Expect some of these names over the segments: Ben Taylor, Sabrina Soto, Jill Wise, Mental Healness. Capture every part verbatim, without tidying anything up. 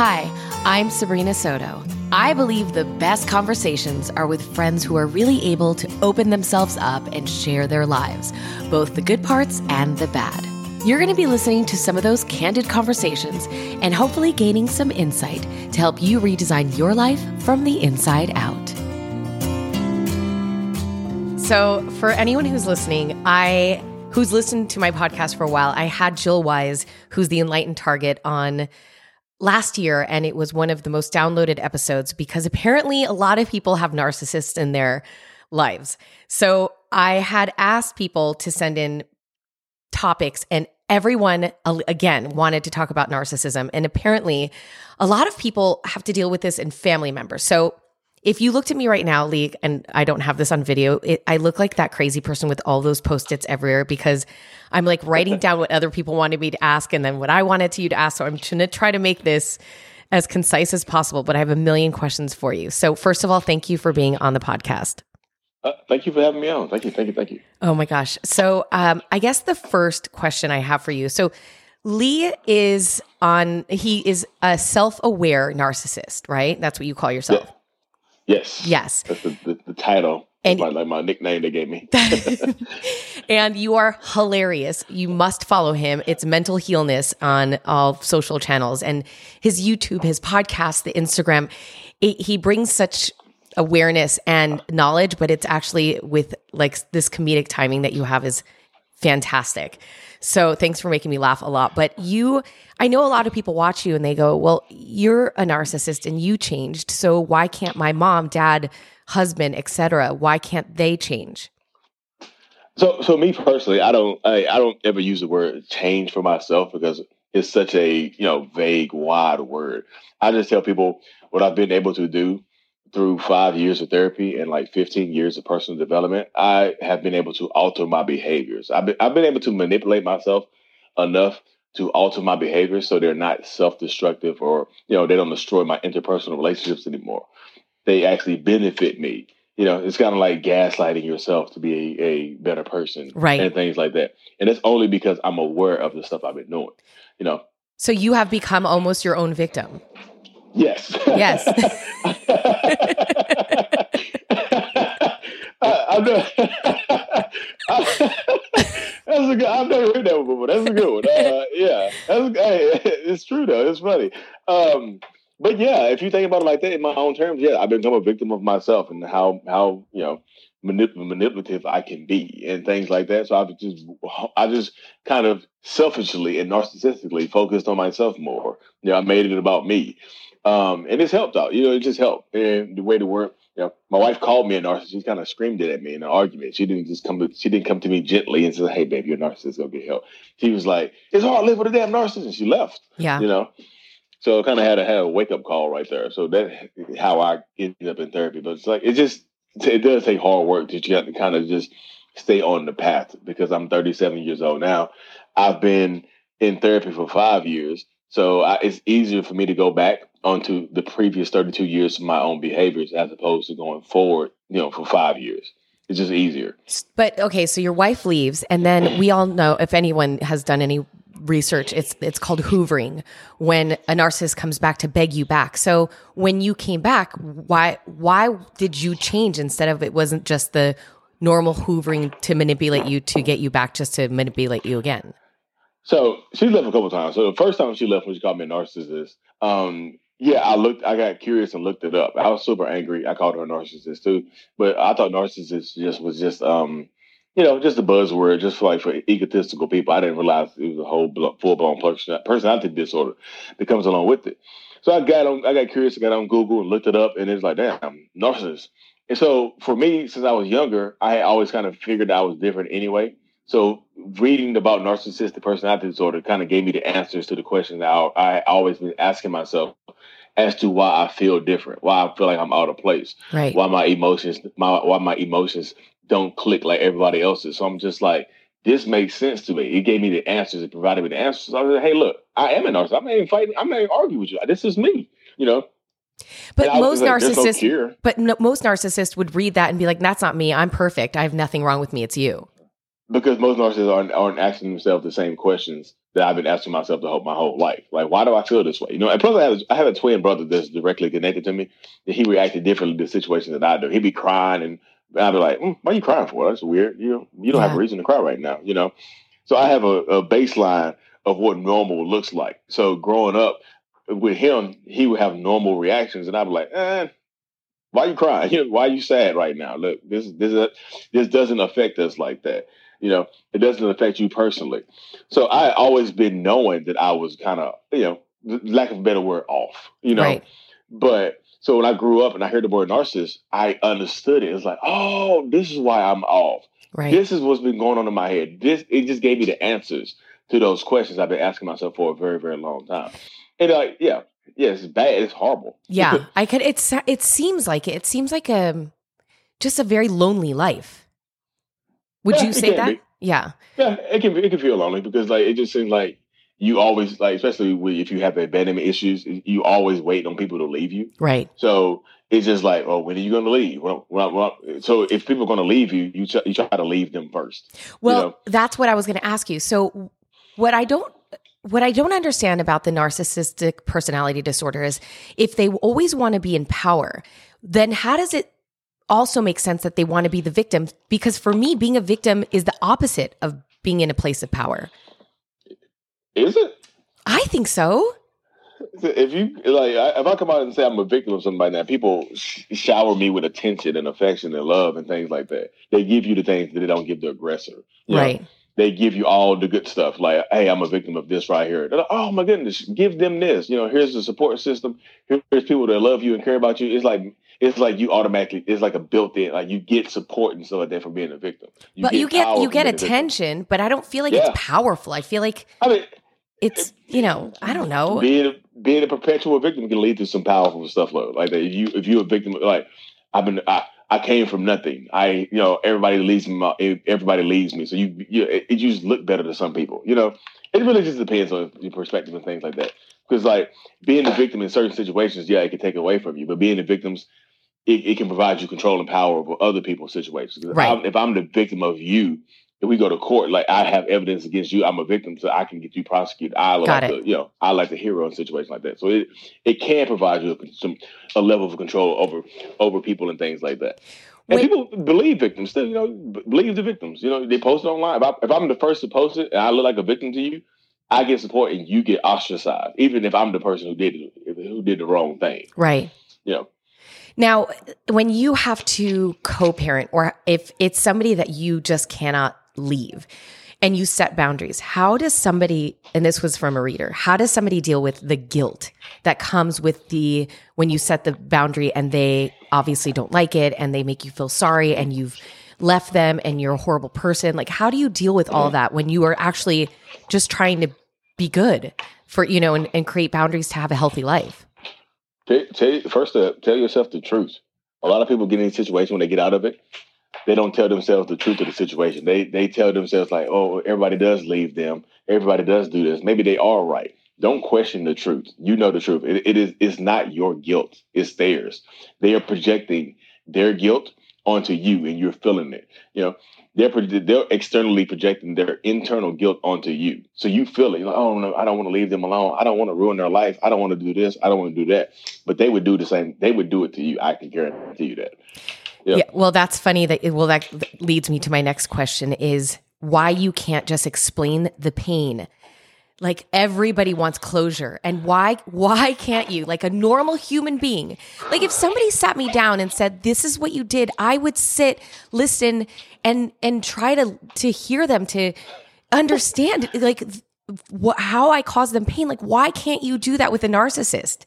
Hi, I'm Sabrina Soto. I believe the best conversations are with friends who are really able to open themselves up and share their lives, both the good parts and the bad. You're going to be listening to some of those candid conversations and hopefully gaining some insight to help you redesign your life from the inside out. So for anyone who's listening, I who's listened to my podcast for a while, I had Jill Wise, who's the Enlightened Target, on last year, and it was one of the most downloaded episodes because apparently a lot of people have narcissists in their lives. So I had asked people to send in topics, and everyone, again, wanted to talk about narcissism. And apparently a lot of people have to deal with this in family members. So if you looked at me right now, Lee, and I don't have this on video, it, I look like that crazy person with all those Post-its everywhere because I'm like writing down what other people wanted me to ask and then what I wanted to you to ask. So I'm going to try to make this as concise as possible, but I have a million questions for you. So first of all, thank you for being on the podcast. Uh, thank you for having me on. Thank you, thank you, thank you. Oh my gosh. So um, I guess the first question I have for you. So Lee is on, he is a self-aware narcissist, right? That's what you call yourself. Yeah. Yes. Yes. That's the, the, the title. And my, like my nickname they gave me. And you are hilarious. You must follow him. It's Mental Healness on all social channels, and his YouTube, his podcast, the Instagram. It, he brings such awareness and knowledge, but it's actually with like this comedic timing that you have is fantastic. So thanks for making me laugh a lot. But you, I know a lot of people watch you and they go, well, you're a narcissist and you changed. So why can't my mom, dad, husband, et cetera, why can't they change? So, so me personally, I don't, I, I don't ever use the word change for myself because it's such a, you know, vague, wide word. I just tell people what I've been able to do through five years of therapy and like fifteen years of personal development. I have been able to alter my behaviors. I've been, I've been able to manipulate myself enough to alter my behaviors so they're not self-destructive or, you know, they don't destroy my interpersonal relationships anymore. They actually benefit me. You know, it's kind of like gaslighting yourself to be a, a better person, right? And things like that. And it's only because I'm aware of the stuff I've been doing, you know? So you have become almost your own victim. Yes. Yes. I, I've never, I, that's a good, I've never heard that one before. That's a good one. Uh, yeah, that's, I, it's true though. It's funny. Um, but yeah, if you think about it like that in my own terms, yeah, I've become a victim of myself and how how you know manip- manipulative I can be and things like that. So I've just I just kind of selfishly and narcissistically focused on myself more. You know, I made it about me. Um, and it's helped out, you know, it just helped. And the way to work, you know, my wife called me a narcissist. She kind of screamed it at me in an argument. She didn't just come to, she didn't come to me gently and say, hey, babe, you're a narcissist, go get help. She was like, it's hard to live with a damn narcissist. And she left, yeah. You know? So it kind of had a, had a wake up call right there. So that's how I ended up in therapy. But it's like, it just, it does take hard work that you have to kind of just stay on the path because I'm thirty-seven years old now. I've been in therapy for five years. So I, it's easier for me to go back onto the previous thirty-two years of my own behaviors as opposed to going forward, you know, for five years. It's just easier. But okay, so your wife leaves, and then we all know, if anyone has done any research, it's it's called hoovering, when a narcissist comes back to beg you back. So when you came back, why why did you change instead of it wasn't just the normal hoovering to manipulate you to get you back just to manipulate you again? So she left a couple of times. So the first time she left, when she called me a narcissist, um, yeah, I looked, I got curious and looked it up. I was super angry. I called her a narcissist too, but I thought narcissist just was just, um, you know, just a buzzword, just for like for egotistical people. I didn't realize it was a whole full blown personality disorder that comes along with it. So I got on, I got curious, I got on Google and looked it up, and it's like, damn, narcissist. And so for me, since I was younger, I had always kind of figured I was different anyway. So reading about narcissistic personality disorder kind of gave me the answers to the question that I, I always been asking myself as to why I feel different, why I feel like I'm out of place, right. why my emotions, my, why my emotions don't click like everybody else's. So I'm just like, this makes sense to me. It gave me the answers. It provided me the answers. So I was like, hey, look, I am a narcissist. I'm not even fighting. I'm not even arguing with you. This is me, you know. But most like, narcissists, no but no, most narcissists would read that and be like, that's not me. I'm perfect. I have nothing wrong with me. It's you. Because most narcissists aren't, aren't asking themselves the same questions that I've been asking myself the whole, my whole life. Like, why do I feel this way? You know, and plus I have, I have a twin brother that's directly connected to me, and he reacted differently to situations that I do. He'd be crying, and I'd be like, mm, why are you crying for? That's weird. You know, you don't yeah. have a reason to cry right now, you know? So I have a, a baseline of what normal looks like. So growing up with him, he would have normal reactions, and I'd be like, eh, why are you crying? You know, why are you sad right now? Look, this, this, uh, this doesn't affect us like that. You know, it doesn't affect you personally. So I always been knowing that I was kind of, you know, lack of a better word, off, you know. Right. But so when I grew up and I heard the word narcissist, I understood it. It's like, oh, this is why I'm off. Right. This is what's been going on in my head. This, it just gave me the answers to those questions I've been asking myself for a very, very long time. And like, uh, yeah, yeah, it's bad. It's horrible. Yeah, I could. It's it seems like it. It seems like a just a very lonely life. Would yeah, you say that? Be. Yeah. Yeah, it can it can feel lonely because like it just seems like you always like, especially when, if you have abandonment issues, you always wait on people to leave you. Right. So it's just like, oh, when are you going to leave? Well, well, well, so if people are going to leave you, you try, you try to leave them first. Well, you know? That's what I was going to ask you. So what I don't what I don't understand about the narcissistic personality disorder is if they always want to be in power, then how does it also makes sense that they want to be the victim? Because for me, being a victim is the opposite of being in a place of power. Is it? I think so. If you like, if I come out and say I'm a victim of somebody, now people shower me with attention and affection and love and things like that. They give you the things that they don't give the aggressor. Right. Know? They give you all the good stuff. Like, hey, I'm a victim of this right here. Like, oh my goodness, give them this. You know, here's the support system. Here's people that love you and care about you. It's like, it's like you automatically, it's like a built-in, like you get support and stuff like that from being a victim. You but get you get you get attention, but I don't feel like yeah. it's powerful. I feel like I mean, it's, you know, I don't know. Being a, being a perpetual victim can lead to some powerful stuff like that. If you if you're a victim, like I've been. I, I came from nothing. I, you know, everybody leaves me. Everybody leaves me. So you, you, it, it just look better to some people. You know, it really just depends on your perspective and things like that. Because like being a victim in certain situations, yeah, it can take away from you. But being the victims, it, it can provide you control and power over other people's situations. Right. If I'm, if I'm the victim of you, if we go to court, like I have evidence against you, I'm a victim, so I can get you prosecuted. I look like the, you know, I like the hero in a situation like that. So it it can provide you a, some a level of control over over people and things like that. And Wait. people believe victims still, you know, believe the victims. You know, they post it online. If, I, if I'm the first to post it and I look like a victim to you, I get support and you get ostracized, even if I'm the person who did it, who did the wrong thing. Right. You know. Now, when you have to co-parent, or if it's somebody that you just cannot leave and you set boundaries, how does somebody, and this was from a reader, how does somebody deal with the guilt that comes with the, when you set the boundary and they obviously don't like it and they make you feel sorry and you've left them and you're a horrible person? Like, how do you deal with all that when you are actually just trying to be good for, you know, and, and create boundaries to have a healthy life? Tell, tell, first up, tell yourself the truth. A lot of people get in a situation when they get out of it, they don't tell themselves the truth of the situation. They they tell themselves like, oh, everybody does leave them. Everybody does do this. Maybe they are right. Don't question the truth. You know the truth. It, it is it's not your guilt. It's theirs. They are projecting their guilt onto you, and you're feeling it. You know, they're they're externally projecting their internal guilt onto you. So you feel it. You're like, oh no, I don't want to leave them alone. I don't want to ruin their life. I don't want to do this. I don't want to do that. But they would do the same. They would do it to you. I can guarantee you that. Yeah. yeah. Well, that's funny that it, well, that leads me to my next question is why you can't just explain the pain. Like everybody wants closure. And why, why can't you, like a normal human being? Like if somebody sat me down and said, this is what you did, I would sit, listen, and, and try to, to hear them, to understand like wh- how I caused them pain. Like, why can't you do that with a narcissist?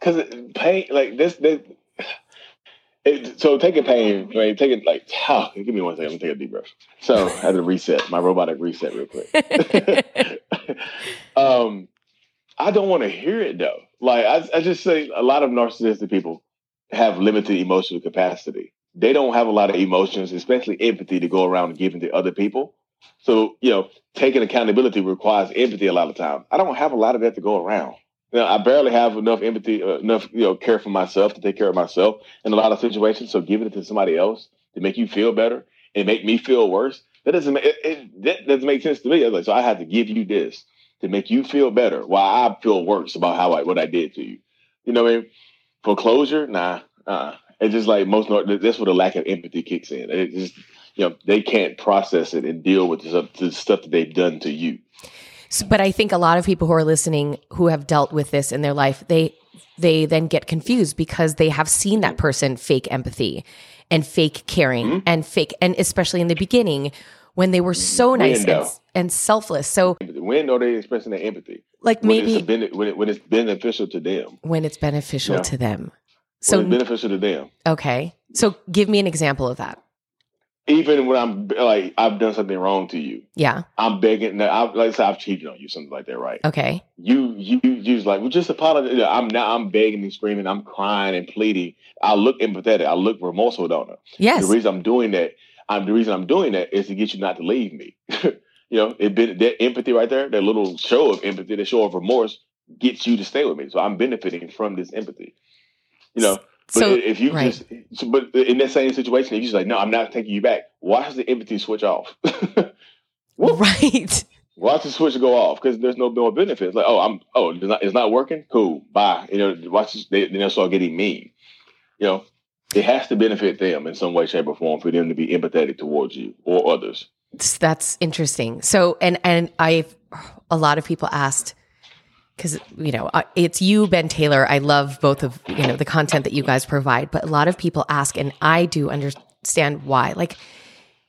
Cause pain, like this, this, It, so taking pain, right? Taking like, oh, give me one second. Let me take a deep breath. So I had to reset my robotic reset real quick. um, I don't want to hear it though. Like I, I just say, a lot of narcissistic people have limited emotional capacity. They don't have a lot of emotions, especially empathy, to go around giving to other people. So you know, taking accountability requires empathy a lot of time. I don't have a lot of that to go around. Now, I barely have enough empathy, uh, enough you know, care for myself to take care of myself in a lot of situations. So giving it to somebody else to make you feel better and make me feel worse, that doesn't make, it, it, that doesn't make sense to me. Like, so I have to give you this to make you feel better while I feel worse about how I, what I did to you. You know what I mean? For closure, nah. Uh, it's just like most, that's where the lack of empathy kicks in. It just, you know, they can't process it and deal with the stuff that they've done to you. So, but I think a lot of people who are listening who have dealt with this in their life, they they then get confused because they have seen that person fake empathy and fake caring mm-hmm. and fake, and especially in the beginning when they were so nice and, and selfless. So when are they expressing their empathy? Like maybe when it's, when it, when it's beneficial to them. When it's beneficial yeah. to them. So when it's beneficial to them. Okay, so give me an example of that. Even when I'm like, I've done something wrong to you. Yeah. I'm begging. I, like, so I've cheated on you, something like that, right? Okay. You, you, you're just like, well, just apologize. I'm now, I'm begging and screaming. I'm crying and pleading. I look empathetic. I look remorseful, don't I? Yes. The reason I'm doing that, I'm the reason I'm doing that is to get you not to leave me. You know, it been that empathy right there, that little show of empathy, that show of remorse gets you to stay with me. So I'm benefiting from this empathy. You know. But so, if you right. just, so, but in that same situation, if you're just like, no, I'm not taking you back, watch the empathy switch off. Right. Watch the switch go off because there's no more benefits. Like, oh, I'm, oh, it's not, it's not working. Cool. Bye. You know, watch this. They, then they'll start getting mean. You know, it has to benefit them in some way, shape, or form for them to be empathetic towards you or others. That's interesting. So, and, and I've, a lot of people asked, because, you know, it's you, Ben Taylor. I love both of, you know, the content that you guys provide, but a lot of people ask, and I do understand why, like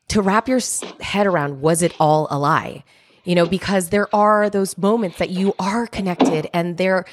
to wrap your head around, was it all a lie? You know, because there are those moments that you are connected and they're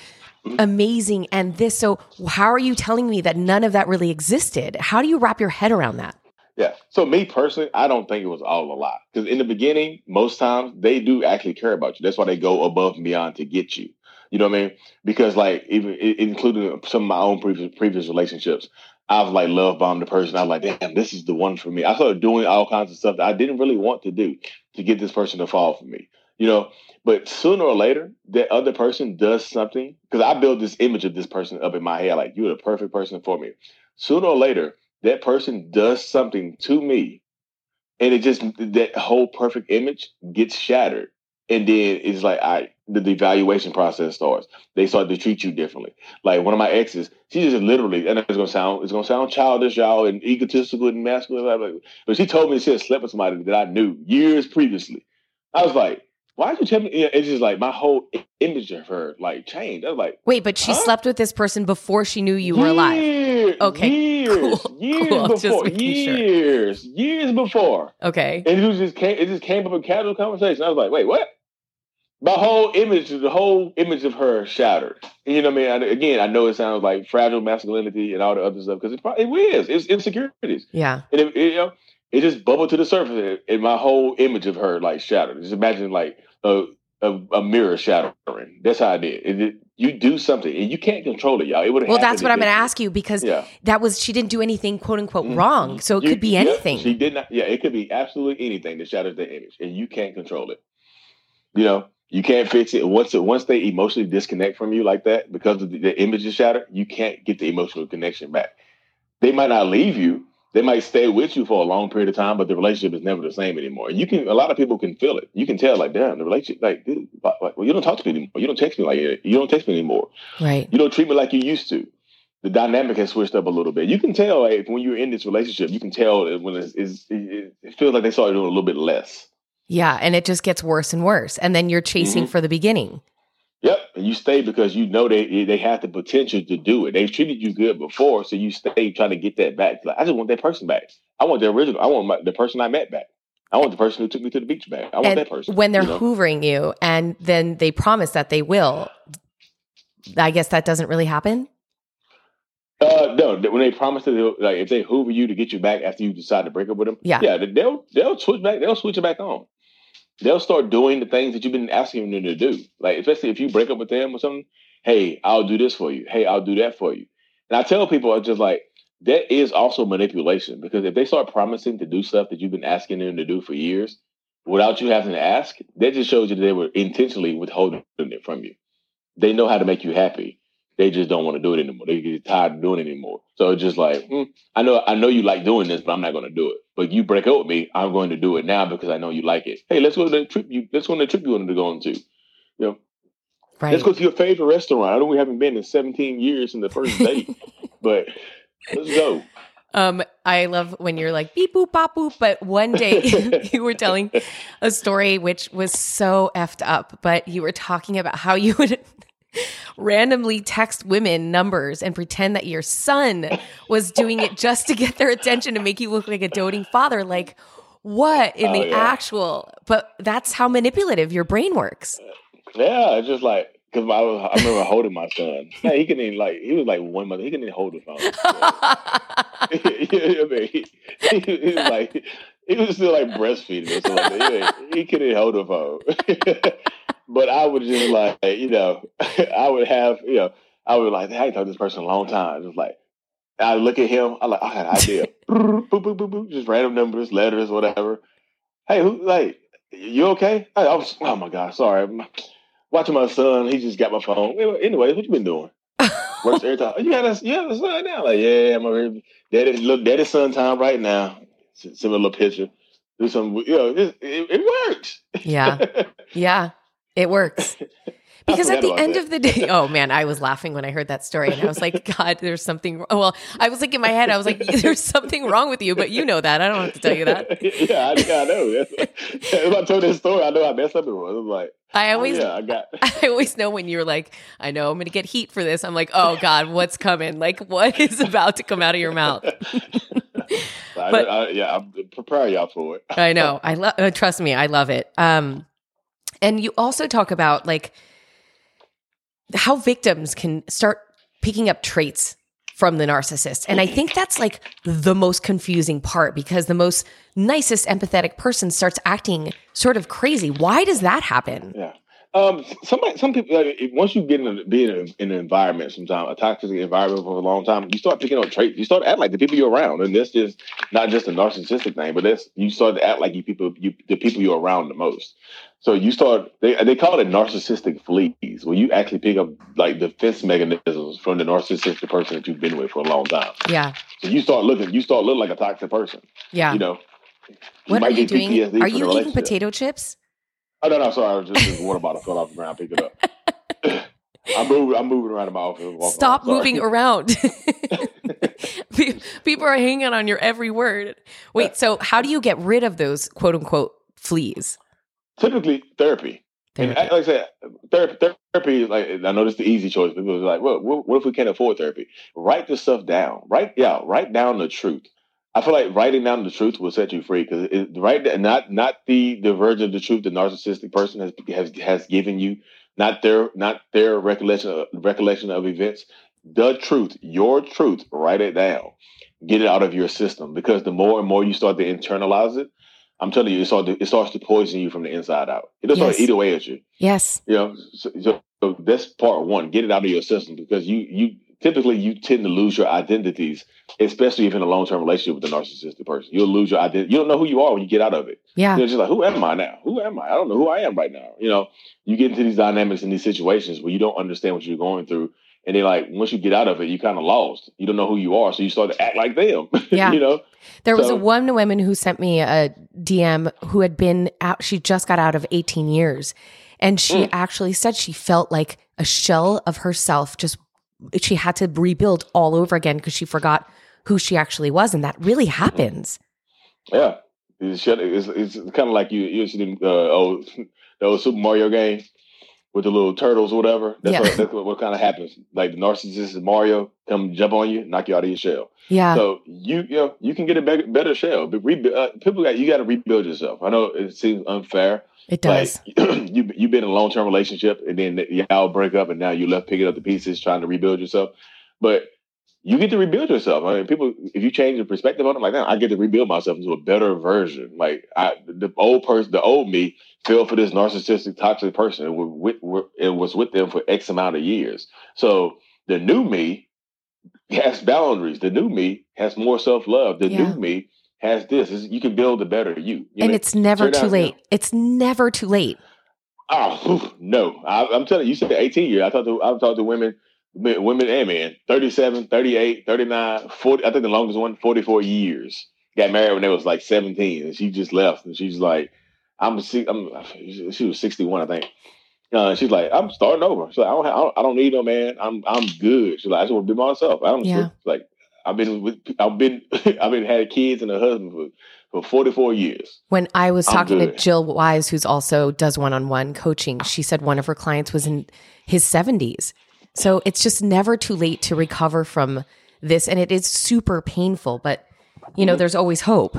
amazing and this. So how are you telling me that none of that really existed? How do you wrap your head around that? Yeah. So me personally, I don't think it was all a lie. Because in the beginning, most times they do actually care about you. That's why they go above and beyond to get you. You know what I mean? Because like, even including some of my own previous previous relationships, I've like love bombed the person. I'm like, damn, this is the one for me. I started doing all kinds of stuff that I didn't really want to do to get this person to fall for me. You know, but sooner or later, that other person does something. Because I build this image of this person up in my head, like, you're the perfect person for me. Sooner or later, that person does something to me, and it just, that whole perfect image gets shattered. And then it's like, I, the devaluation process starts. They start to treat you differently. Like one of my exes, she just literally, and it's gonna sound, it's gonna sound childish, y'all, and egotistical and masculine, but she told me she had slept with somebody that I knew years previously. I was like, why did you tell me? It's just like my whole image of her like changed. I was like, wait, but she huh? slept with this person before she knew you were years, alive. Okay, years, cool, years cool. before, years, sure. years before. Okay, and it just came, it just came up in casual conversation. I was like, wait, what? My whole image, the whole image of her shattered. You know what I mean? I, again, I know it sounds like fragile masculinity and all the other stuff because it probably it is. It's insecurities. Yeah. And it, it, you know, it just bubbled to the surface, and my whole image of her like shattered. Just imagine like a a, a mirror shattering. That's how I did. It, it, you do something, and you can't control it, y'all. It would have. Well, that's what I'm going to ask you because yeah. that was she didn't do anything quote unquote mm-hmm. wrong, so it you, could be anything. Yeah, she did not. Yeah, it could be absolutely anything that shatters their image, and you can't control it. You know. You can't fix it. Once it, once they emotionally disconnect from you like that, because of the, the image is shattered, you can't get the emotional connection back. They might not leave you. They might stay with you for a long period of time, but the relationship is never the same anymore. And you can, a lot of people can feel it. You can tell, like, damn, the relationship, like, dude, like, well, you don't talk to me anymore. You don't text me like that. You don't text me anymore. Right. You don't treat me like you used to. The dynamic has switched up a little bit. You can tell, like, when you're in this relationship, you can tell when it's, it's, it, it feels like they started doing a little bit less. Yeah, and it just gets worse and worse. And then you're chasing mm-hmm. for the beginning. Yep, and you stay because you know they they have the potential to do it. They've treated you good before, so you stay trying to get that back. Like, I just want that person back. I want the original. I want my, the person I met back. I want the person who took me to the beach back. I want and that person. When they're you know? hoovering you, and then they promise that they will, I guess that doesn't really happen? Uh, no, when they promise that, like, if they hoover you to get you back after you decide to break up with them, yeah, yeah they'll they'll switch back. They'll switch it back on. They'll start doing the things that you've been asking them to do. Like, especially if you break up with them or something, hey, I'll do this for you. Hey, I'll do that for you. And I tell people, I'm just like, that is also manipulation, because if they start promising to do stuff that you've been asking them to do for years without you having to ask, that just shows you that they were intentionally withholding it from you. They know how to make you happy. They just don't want to do it anymore. They get tired of doing it anymore. So it's just like, mm, I know I know you like doing this, but I'm not going to do it. But you break up with me, I'm going to do it now because I know you like it. Hey, let's go to the trip you, let's go on the trip you wanted to go on to. You know, right. Let's go to your favorite restaurant. I know we haven't been in seventeen years in the first date, but let's go. Um, I love when you're like, beep, boop, bop, boop. But one day you were telling a story which was so effed up, but you were talking about how you would randomly text women numbers and pretend that your son was doing it just to get their attention to make you look like a doting father. Like, what in oh, the yeah. actual? But that's how manipulative your brain works. Yeah, it's just like, because I, was, I remember holding my son. Like, he couldn't even, like, he was like one month. He couldn't even hold the phone. You know what I mean? he, he, he was like, he was still like breastfeeding or something. Like that. He, he couldn't hold the phone. But I would just like, you know, I would have, you know, I would like, hey, I ain't talked to this person in a long time. Just like, I look at him. I'm like, I got an idea. boop, boop, boop, boop, just random numbers, letters, whatever. Hey, who, like, you okay? I, I was, oh my God, sorry. My, Watching my son, he just got my phone. Anyway, what you been doing? Works every time. You got a, you got a son right now? Like, yeah, I'm over here. Daddy, look, daddy's son time right now. Send me a little picture. Do something. You know, it, it, it works. Yeah. Yeah. It works. Because at the end that. of the day, oh man, I was laughing when I heard that story. And I was like, God, there's something. Well, I was like in my head, I was like, there's something wrong with you, but you know that. I don't have to tell you that. Yeah, I, I know. If I told this story, I know how messed up it was. I'm like, I always, oh, yeah, I, got I always know when you're like, I know I'm going to get heat for this. I'm like, oh God, what's coming? Like, what is about to come out of your mouth? But, I, I, yeah, I'm prepare y'all for it. I know. I love. Trust me, I love it. Um, and you also talk about like how victims can start picking up traits from the narcissist. And I think that's like the most confusing part, because the most nicest, empathetic person starts acting sort of crazy. Why does that happen? Yeah. Um, somebody, some people, like, once you get in being in, in an environment, sometimes a toxic environment for a long time, you start picking up traits. You start to act like the people you're around. And that's just not just a narcissistic thing, but that's, you start to act like you people, you, the people you're around the most. So you start, they, they call it narcissistic fleas, where you actually pick up like defense mechanisms from the narcissistic person that you've been with for a long time. Yeah. So you start looking, you start looking like a toxic person. Yeah. You know, you what might are you get doing? P T S D are you eating potato chips? Oh, no, no, sorry. I was just, just water bottle fell off the ground. I picked it up. I'm moving, I'm moving around in my office. Stop around, moving around. People are hanging on your every word. Wait, so how do you get rid of those quote unquote fleas? Typically therapy. therapy. And like I said, therapy, therapy is like, I know this is the easy choice. People are like, well, what if we can't afford therapy? Write this stuff down. Write, yeah, write down the truth. I feel like writing down the truth will set you free, because right, not not the, the version of the truth the narcissistic person has has has given you, not their not their recollection of, recollection of events, the truth, your truth. Write it down, get it out of your system, because the more and more you start to internalize it, I'm telling you, it starts to, it starts to poison you from the inside out. It doesn't yes. start to eat away at you. Yes, you know. So, so, so that's part one. Get it out of your system, because you you. Typically, you tend to lose your identities, especially if in a long-term relationship with a narcissistic person. You'll lose your identity. You don't know who you are when you get out of it. Yeah. You're just like, who am I now? Who am I? I don't know who I am right now. You know, you get into these dynamics and these situations where you don't understand what you're going through. And they're like, once you get out of it, you kind of lost. You don't know who you are. So you start to act like them. Yeah. You know, there was so, a one woman who sent me a D M who had been out. She just got out of eighteen years. And she mm. actually said she felt like a shell of herself, just she had to rebuild all over again because she forgot who she actually was. And that really happens. Yeah. It's, it's, it's kind of like you, you see uh, old, the old Super Mario game with the little turtles or whatever. That's, yeah. what, that's what, what kind of happens. Like the narcissist Mario come jump on you, knock you out of your shell. Yeah. So you, you know, you can get a better, better shell, but rebu- uh, people got, you got to rebuild yourself. I know it seems unfair. It does. Like, you, you've been in a long-term relationship, and then y'all break up, and now you're left picking up the pieces, trying to rebuild yourself. But you get to rebuild yourself. I mean, people, if you change your perspective on it, like, now I get to rebuild myself into a better version. Like, I, the old person, the old me fell for this narcissistic, toxic person, and we're, we're, it was with them for X amount of years. So the new me has boundaries. The new me has more self-love. The yeah. new me has this. You can build a better you. you and know, it's never too late. Now. It's never too late. Oh, no. I, I'm telling you, you said eighteen years. I talked to, I've talked to women, women and men, thirty-seven, thirty-eight, thirty-nine, forty. I think the longest one, forty-four years. Got married when they was like seventeen, and she just left. And she's like, I'm, I'm, she was sixty-one, I think. Uh, she's like, I'm starting over. She's like, I don't, have, I don't, I don't need no man. I'm, I'm good. She's like, I just want to be myself. I don't yeah. like. I've been, with, I've been, I've been had kids and a husband for, for forty-four years. When I was I'm talking good. to Jill Wise, who's also does one-on-one coaching, she said one of her clients was in his seventies. So it's just never too late to recover from this, and it is super painful. But you know, mm-hmm. there's always hope.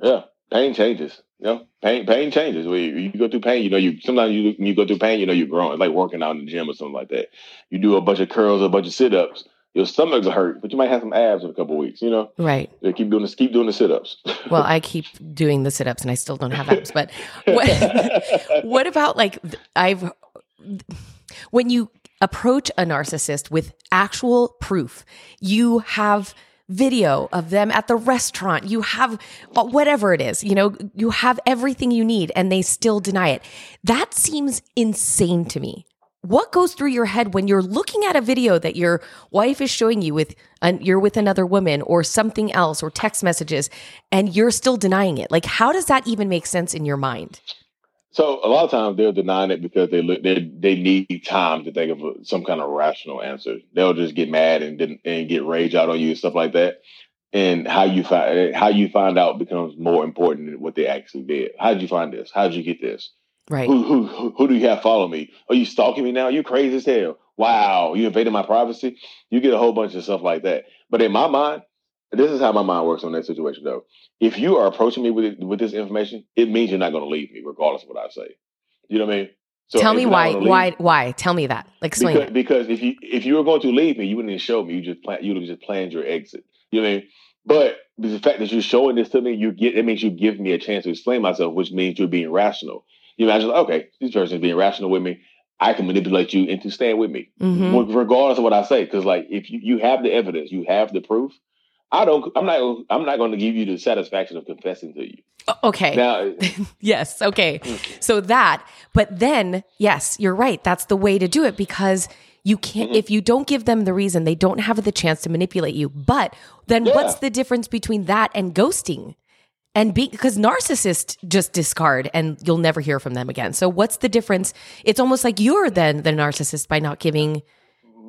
Yeah, pain changes. You know, pain, pain changes. When you, you go through pain, you know, you sometimes you when you go through pain, you know, you're growing. It's like working out in the gym or something like that. You do a bunch of curls, a bunch of sit-ups. Your stomach's hurt, but you might have some abs in a couple of weeks, you know? Right. So keep doing this, keep doing the sit-ups. Well, I keep doing the sit-ups and I still don't have abs, but what, what about like, I've, when you approach a narcissist with actual proof, you have video of them at the restaurant, you have whatever it is, you know, you have everything you need and they still deny it. That seems insane to me. What goes through your head when you're looking at a video that your wife is showing you with, an, you're with another woman or something else or text messages, and you're still denying it? Like, how does that even make sense in your mind? So a lot of times they're denying it because they look, they, they need time to think of some kind of rational answer. They'll just get mad and and get rage out on you and stuff like that. And how you find, how you find out becomes more important than what they actually did. How'd you find this? How'd you get this? Right. Who, who who who do you have follow me? Are you stalking me now? You crazy as hell. Wow. You invaded my privacy. You get a whole bunch of stuff like that. But in my mind, this is how my mind works on that situation though. If you are approaching me with it, with this information, it means you're not going to leave me regardless of what I say. You know what I mean? So tell me why, leave, why, why, tell me that. Explain because, that. Because if you, if you were going to leave me, you wouldn't even show me. You just plan, you would have just planned your exit. You know what I mean? But the fact that you're showing this to me, you get, it means you give me a chance to explain myself, which means you're being rational. You imagine, okay, this person is being rational with me. I can manipulate you into staying with me, mm-hmm. regardless of what I say. Because, like, if you, you have the evidence, you have the proof. I don't. I'm not. I'm not going to give you the satisfaction of confessing to you. Okay. Now, yes. Okay. So that. But then, yes, you're right. That's the way to do it because you can't. Mm-hmm. If you don't give them the reason, they don't have the chance to manipulate you. But then, yeah. what's the difference between that and ghosting? And be, because narcissists just discard and you'll never hear from them again. So what's the difference? It's almost like you're then the narcissist by not giving.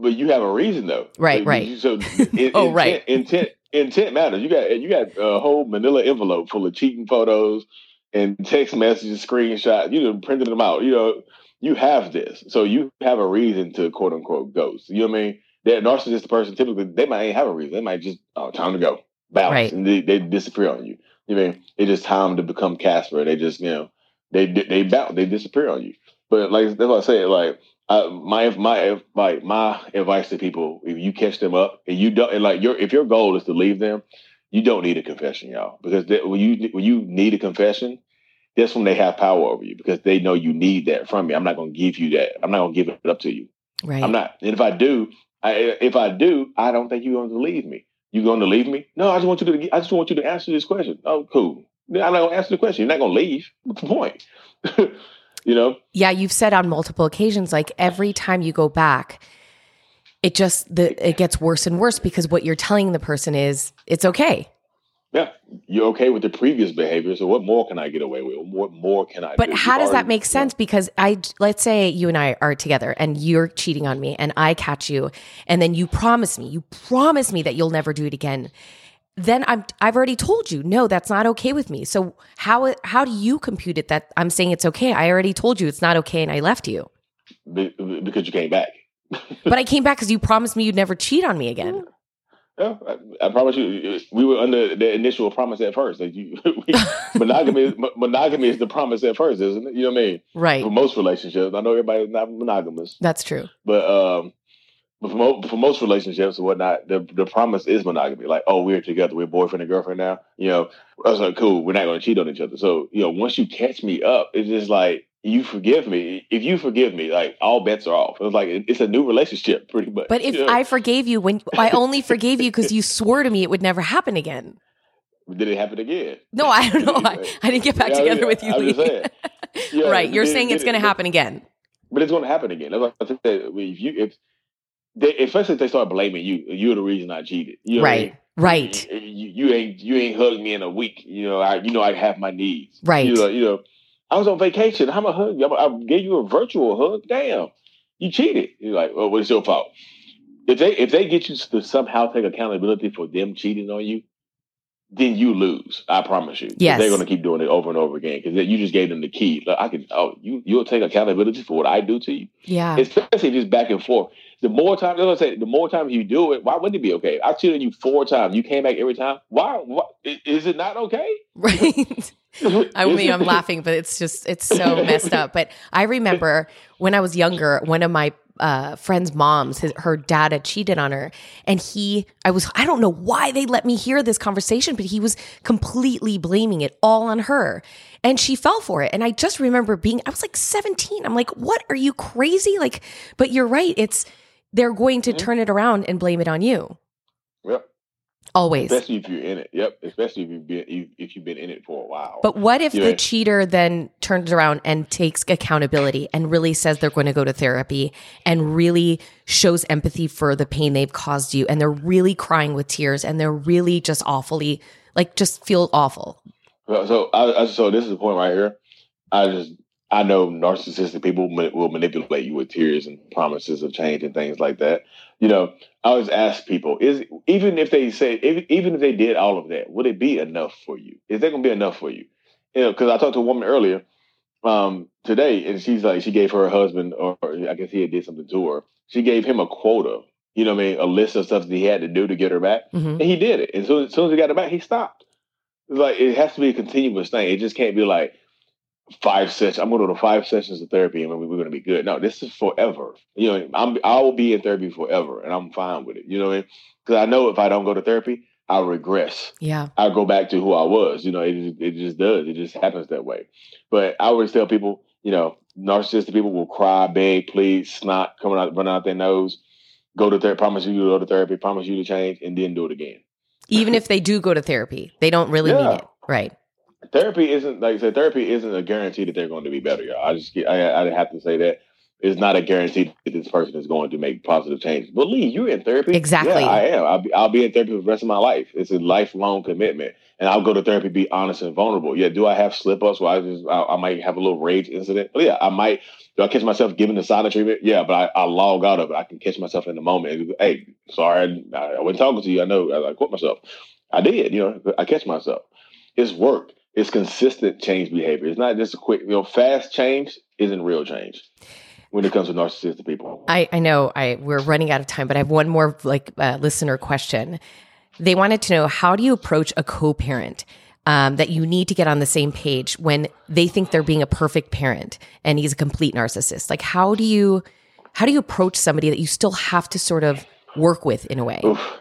But you have a reason though. Right, so, right. So in, oh, intent, right. Intent, intent matters. You got you got a whole manila envelope full of cheating photos and text messages, screenshots. You know, printed them out. You know, you have this. So you have a reason to quote unquote ghost. You know what I mean? That narcissistic person typically, they might ain't have a reason. They might just, oh, time to go. Bounce. Right. And they, they disappear on you. You mean it's just time to become Casper? They just, you know, they they bounce, they disappear on you. But like that's what I say. Like I, my my like my advice to people: if you catch them up and you don't, and like your if your goal is to leave them, you don't need a confession, y'all. Because they, when you when you need a confession, that's when they have power over you because they know you need that from me. I'm not going to give you that. I'm not going to give it up to you. Right. I'm not. And if I do, I, if I do, I don't think you're going to leave me. You going to leave me? No, I just want you to. I just want you to answer this question. Oh, cool. I'm not going to answer the question. You're not going to leave. What's the point? You know? Yeah, you've said on multiple occasions, like every time you go back, it just the it gets worse and worse because what you're telling the person is it's okay. Yeah, you're okay with the previous behavior. So what more can I get away with? What more can I? But do? How does that make sense? Because I let's say you and I are together, and you're cheating on me, and I catch you, and then you promise me, you promise me that you'll never do it again. Then I'm I've already told you, no, that's not okay with me. So how how do you compute it that I'm saying it's okay? I already told you it's not okay, and I left you Be- because you came back. But I came back because you promised me you'd never cheat on me again. Yeah. Yeah, I, I promise you, we were under the initial promise at first. Like you, we, monogamy, monogamy is the promise at first, isn't it? You know what I mean? Right. For most relationships, I know everybody's not monogamous. That's true. But um, but for, mo- for most relationships and whatnot, the the promise is monogamy. Like, oh, we're together, we're boyfriend and girlfriend now. You know, that's like cool. We're not going to cheat on each other. So you know, once you catch me up, it's just like. You forgive me. If you forgive me, like all bets are off. It's like it's a new relationship, pretty much. But if you know? I forgave you, when I only forgave you because you swore to me it would never happen again. Did it happen again? No, I don't know. I, I didn't get back yeah, together yeah, with you. I'm just saying. Yeah, right, you're it, saying it's it, going to it, happen again. But it's going to happen again. I think that if you, if they, especially if they start blaming you, you're the reason I cheated. You know right. What I mean? Right. You, you ain't you ain't hugged me in a week. You know, I you know I have my needs. Right. You know. You know I was on vacation. How am I hug? I gave you a virtual hug. Damn, you cheated. You're like, well, what's your fault? If they if they get you to somehow take accountability for them cheating on you, then you lose. I promise you. Yes. They're going to keep doing it over and over again because you just gave them the key. Like, I can. Oh, you you'll take accountability for what I do to you. Yeah. Especially just back and forth. The more time, I say, the more time you do it, why wouldn't it be okay? I cheated on you four times. You came back every time. Why? why is it not okay? Right. I mean, I'm laughing, but it's just it's so messed up. But I remember when I was younger, one of my uh, friend's moms, his, her dad had cheated on her, and he, I was, I don't know why they let me hear this conversation, but he was completely blaming it all on her, and she fell for it. And I just remember being, I was like seventeen. I'm like, what? Are you crazy? Like, but you're right. It's they're going to mm-hmm. turn it around and blame it on you. Yep. Always. Especially if you're in it. Yep. Especially if you've been, if you've been in it for a while. But what if you the know? cheater then turns around and takes accountability and really says they're going to go to therapy and really shows empathy for the pain they've caused you, and they're really crying with tears, and they're really just awfully, like, just feel awful? So I, I, so this is the point right here. I just, I know narcissistic people ma- will manipulate you with tears and promises of change and things like that. You know, I always ask people, is even if they say, if, even if they did all of that, would it be enough for you? Is that going to be enough for you? You know, because I talked to a woman earlier um, today, and she's like, she gave her husband, or I guess he had did something to her. She gave him a quota, you know what I mean, a list of stuff that he had to do to get her back. Mm-hmm. And he did it. And so, as soon as he got her back, he stopped. It's like, it has to be a continuous thing. It just can't be like, Five sessions. I'm going to do five sessions of therapy, and we're going to be good. No, this is forever. You know, I'm I will be in therapy forever, and I'm fine with it. You know what I mean? Because I know if I don't go to therapy, I'll regress. Yeah, I'll go back to who I was. You know, it just, it just does. It just happens that way. But I always tell people, you know, narcissistic people will cry, beg, plead, snot coming out, running out their nose. Go to therapy. Promise you to go to therapy. Promise you to change, and then do it again. Even if they do go to therapy, they don't really yeah. mean it, right? Therapy isn't, like I said, therapy isn't a guarantee that they're going to be better, y'all. I just, I, I have to say that. It's not a guarantee that this person is going to make positive changes. But Lee, you're in therapy. Exactly. Yeah, I am. I'll be, I'll be in therapy for the rest of my life. It's a lifelong commitment. And I'll go to therapy, be honest and vulnerable. Yeah, do I have slip-ups where I just, I, I might have a little rage incident? But yeah, I might, do I catch myself giving the silent treatment? Yeah, but I, I log out of it. I can catch myself in the moment. And, hey, sorry, I, I wasn't talking to you. I know, I, I quit myself. I did, you know, I catch myself. It's work. It's consistent change behavior. It's not just a quick, you know, fast change isn't real change when it comes to narcissistic people. I, I know I we're running out of time, but I have one more like uh, listener question. They wanted to know, how do you approach a co-parent um, that you need to get on the same page when they think they're being a perfect parent and he's a complete narcissist? Like, how do you how do you approach somebody that you still have to sort of work with in a way? Oof.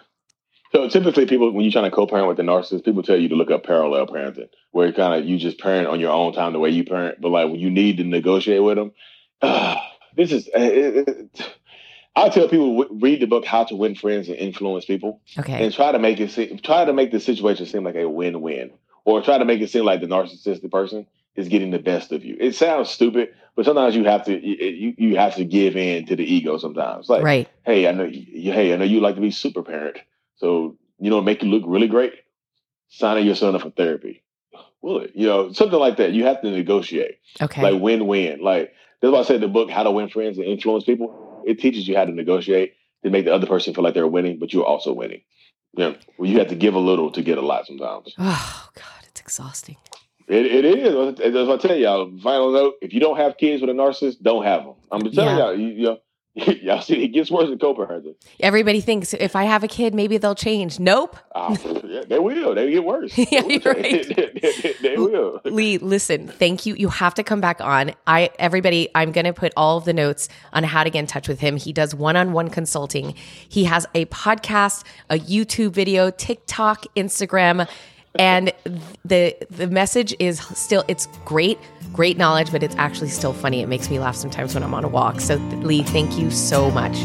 So typically people, when you're trying to co-parent with a narcissist, people tell you to look up parallel parenting, where kind of you just parent on your own time the way you parent. But like when you need to negotiate with them, uh, this is, it, it, I tell people, w- read the book, How to Win Friends and Influence People. Okay. And try to make it seem, try to make the situation seem like a win-win, or try to make it seem like the narcissistic person is getting the best of you. It sounds stupid, but sometimes you have to you you have to give in to the ego sometimes. Like, right. hey, I know, you, hey, I know you like to be super parent. So, you know, make you look really great, signing your son up for therapy. Will it? You know, something like that. You have to negotiate. Okay. Like win-win. Like, that's why I said the book, How to Win Friends and Influence People, it teaches you how to negotiate to make the other person feel like they're winning, but you're also winning. You know, well, you have to give a little to get a lot sometimes. Oh, God, it's exhausting. It, it is. That's what I tell y'all. Final note, if you don't have kids with a narcissist, don't have them. I'm just telling yeah. y'all, you, you know. Y'all see, it gets worse than co-parenting. Everybody thinks if I have a kid, maybe they'll change. Nope. Oh, yeah, they will. They get worse. Yeah, they will. Right. they, they, they will. Lee, listen, thank you. You have to come back on. I, everybody, I'm going to put all of the notes on how to get in touch with him. He does one-on-one consulting. He has a podcast, a YouTube video, TikTok, Instagram. And the the message is still, it's great, great knowledge, but it's actually still funny. It makes me laugh sometimes when I'm on a walk. So, Lee, thank you so much.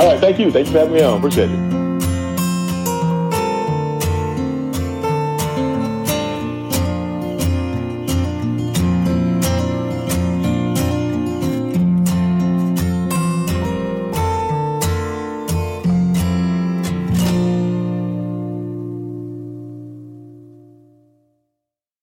All right. Thank you. Thanks for having me on. Appreciate it.